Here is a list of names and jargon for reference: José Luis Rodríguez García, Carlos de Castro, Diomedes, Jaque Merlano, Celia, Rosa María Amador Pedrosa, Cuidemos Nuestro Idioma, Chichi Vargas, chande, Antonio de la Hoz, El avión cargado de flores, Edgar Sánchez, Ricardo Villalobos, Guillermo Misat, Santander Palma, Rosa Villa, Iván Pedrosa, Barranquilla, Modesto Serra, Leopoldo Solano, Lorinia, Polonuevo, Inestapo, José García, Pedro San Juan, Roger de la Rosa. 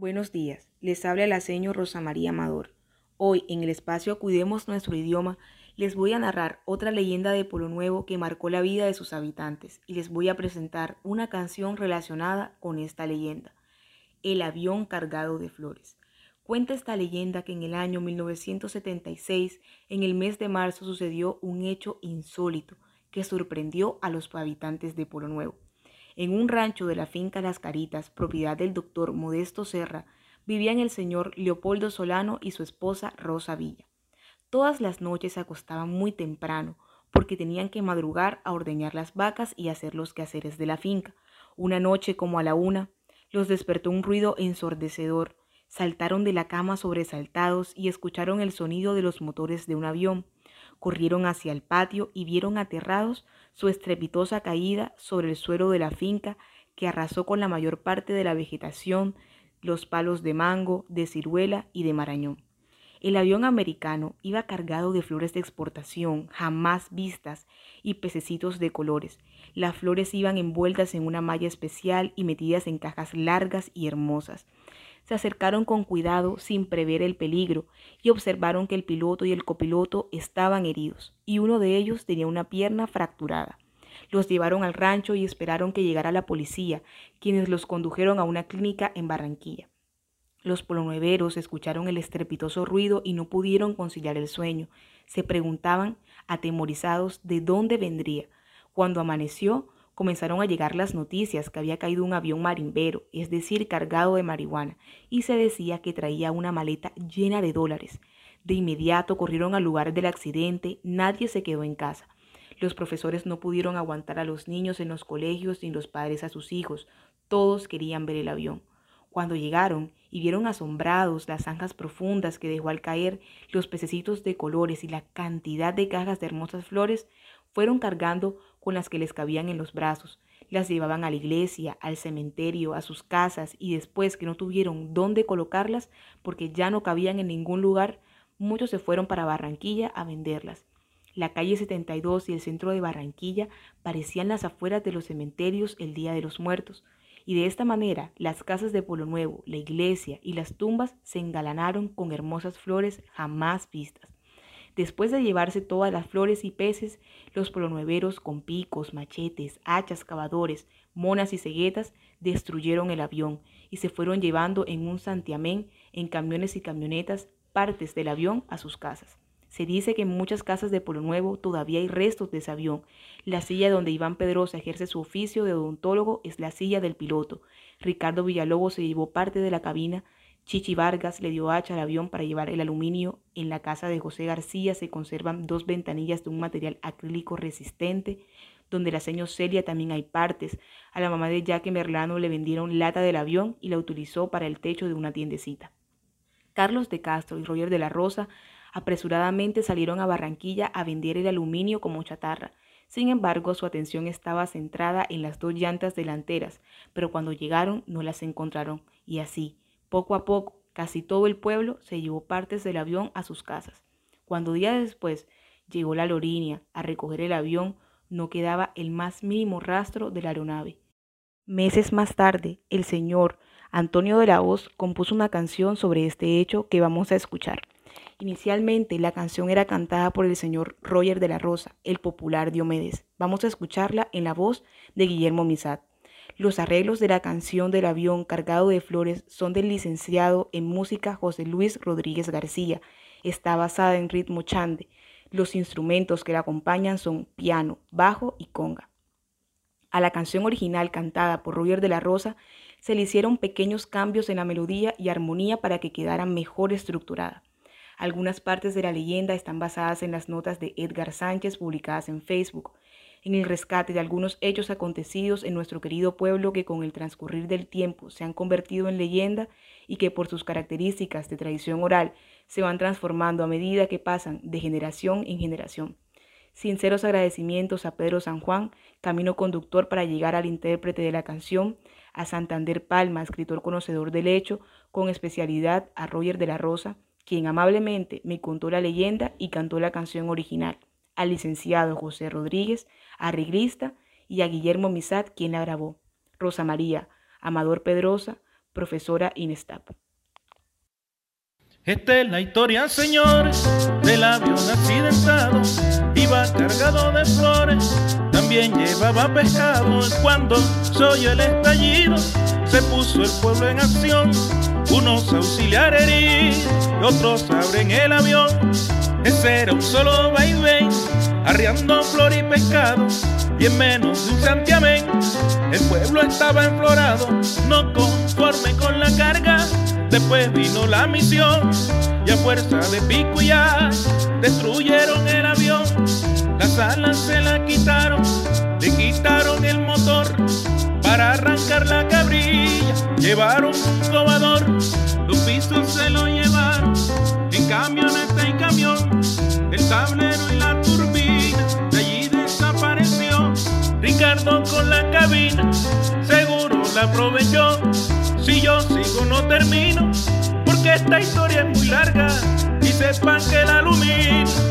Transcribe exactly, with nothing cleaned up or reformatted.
Buenos días, les habla la señora Rosa María Amador. Hoy en el espacio Cuidemos Nuestro Idioma les voy a narrar otra leyenda de Polonuevo que marcó la vida de sus habitantes y les voy a presentar una canción relacionada con esta leyenda, El avión cargado de flores. Cuenta esta leyenda que en el año mil novecientos setenta y seis, en el mes de marzo, sucedió un hecho insólito que sorprendió a los habitantes de Polonuevo. En un rancho de la finca Las Caritas, propiedad del doctor Modesto Serra, vivían el señor Leopoldo Solano y su esposa Rosa Villa. Todas las noches se acostaban muy temprano porque tenían que madrugar a ordeñar las vacas y hacer los quehaceres de la finca. Una noche, como a la una, los despertó un ruido ensordecedor. Saltaron de la cama sobresaltados y escucharon el sonido de los motores de un avión. Corrieron hacia el patio y vieron aterrados su estrepitosa caída sobre el suelo de la finca, que arrasó con la mayor parte de la vegetación, los palos de mango, de ciruela y de marañón. El avión americano iba cargado de flores de exportación jamás vistas y pececitos de colores. Las flores iban envueltas en una malla especial y metidas en cajas largas y hermosas. Se acercaron con cuidado, sin prever el peligro, y observaron que el piloto y el copiloto estaban heridos, y uno de ellos tenía una pierna fracturada. Los llevaron al rancho y esperaron que llegara la policía, quienes los condujeron a una clínica en Barranquilla. Los polonueveros escucharon el estrepitoso ruido y no pudieron conciliar el sueño. Se preguntaban, atemorizados, de dónde vendría. Cuando amaneció, comenzaron a llegar las noticias que había caído un avión marimbero, es decir, cargado de marihuana, y se decía que traía una maleta llena de dólares. De inmediato corrieron al lugar del accidente, nadie se quedó en casa. Los profesores no pudieron aguantar a los niños en los colegios ni los padres a sus hijos, todos querían ver el avión. Cuando llegaron y vieron asombrados las zanjas profundas que dejó al caer, los pececitos de colores y la cantidad de cajas de hermosas flores, fueron cargando con las que les cabían en los brazos. Las llevaban a la iglesia, al cementerio, a sus casas, y después que no tuvieron dónde colocarlas porque ya no cabían en ningún lugar, muchos se fueron para Barranquilla a venderlas. La calle setenta y dos y el centro de Barranquilla parecían las afueras de los cementerios el día de los muertos, y de esta manera las casas de Polonuevo, la iglesia y las tumbas se engalanaron con hermosas flores jamás vistas. Después de llevarse todas las flores y peces, los polonueveros con picos, machetes, hachas, cavadores, monas y ceguetas destruyeron el avión y se fueron llevando en un santiamén, en camiones y camionetas, partes del avión a sus casas. Se dice que en muchas casas de Polonuevo todavía hay restos de ese avión. La silla donde Iván Pedrosa ejerce su oficio de odontólogo es la silla del piloto. Ricardo Villalobos se llevó parte de la cabina. Chichi Vargas le dio hacha al avión para llevar el aluminio. En la casa de José García se conservan dos ventanillas de un material acrílico resistente. Donde la señora Celia también hay partes. A la mamá de Jaque Merlano le vendieron lata del avión y la utilizó para el techo de una tiendecita. Carlos de Castro y Roger de la Rosa apresuradamente salieron a Barranquilla a vender el aluminio como chatarra. Sin embargo, su atención estaba centrada en las dos llantas delanteras, pero cuando llegaron no las encontraron, y así, poco a poco, casi todo el pueblo se llevó partes del avión a sus casas. Cuando días después llegó la Lorinia a recoger el avión, no quedaba el más mínimo rastro de la aeronave. Meses más tarde, el señor Antonio de la Hoz compuso una canción sobre este hecho que vamos a escuchar. Inicialmente, la canción era cantada por el señor Roger de la Rosa, el popular Diomedes. Vamos a escucharla en la voz de Guillermo Misat. Los arreglos de la canción del avión cargado de flores son del licenciado en música José Luis Rodríguez García. Está basada en ritmo chande. Los instrumentos que la acompañan son piano, bajo y conga. A la canción original cantada por Roger de la Rosa se le hicieron pequeños cambios en la melodía y armonía para que quedara mejor estructurada. Algunas partes de la leyenda están basadas en las notas de Edgar Sánchez publicadas en Facebook. En el rescate de algunos hechos acontecidos en nuestro querido pueblo que con el transcurrir del tiempo se han convertido en leyenda y que por sus características de tradición oral se van transformando a medida que pasan de generación en generación. Sinceros agradecimientos a Pedro San Juan, camino conductor para llegar al intérprete de la canción, a Santander Palma, escritor conocedor del hecho, con especialidad a Roger de la Rosa, quien amablemente me contó la leyenda y cantó la canción original, al licenciado José Rodríguez, arreglista, y a Guillermo Misat, quien la grabó. Rosa María Amador Pedrosa, profesora Inestapo. Esta es la historia, señores, del avión accidentado. Iba cargado de flores, también llevaba pescado. Cuando se oyó el estallido, se puso el pueblo en acción. Unos auxiliares heridos, otros abren el avión. Ese era un solo vaivén, arriando flor y pescado. Y en menos de un santiamén, el pueblo estaba enflorado. No conforme con la carga, después vino la misión, y a fuerza de pico y as destruyeron el avión. Las alas se la quitaron, le quitaron el motor. Para arrancar la cabrilla llevaron un cobador. Los pisos se lo llevaron en camioneta y camión. El tablero y la turbina de allí desapareció. Ricardo con la cabina seguro la aprovechó. Si yo sigo no termino, porque esta historia es muy larga, y sepan que el aluminio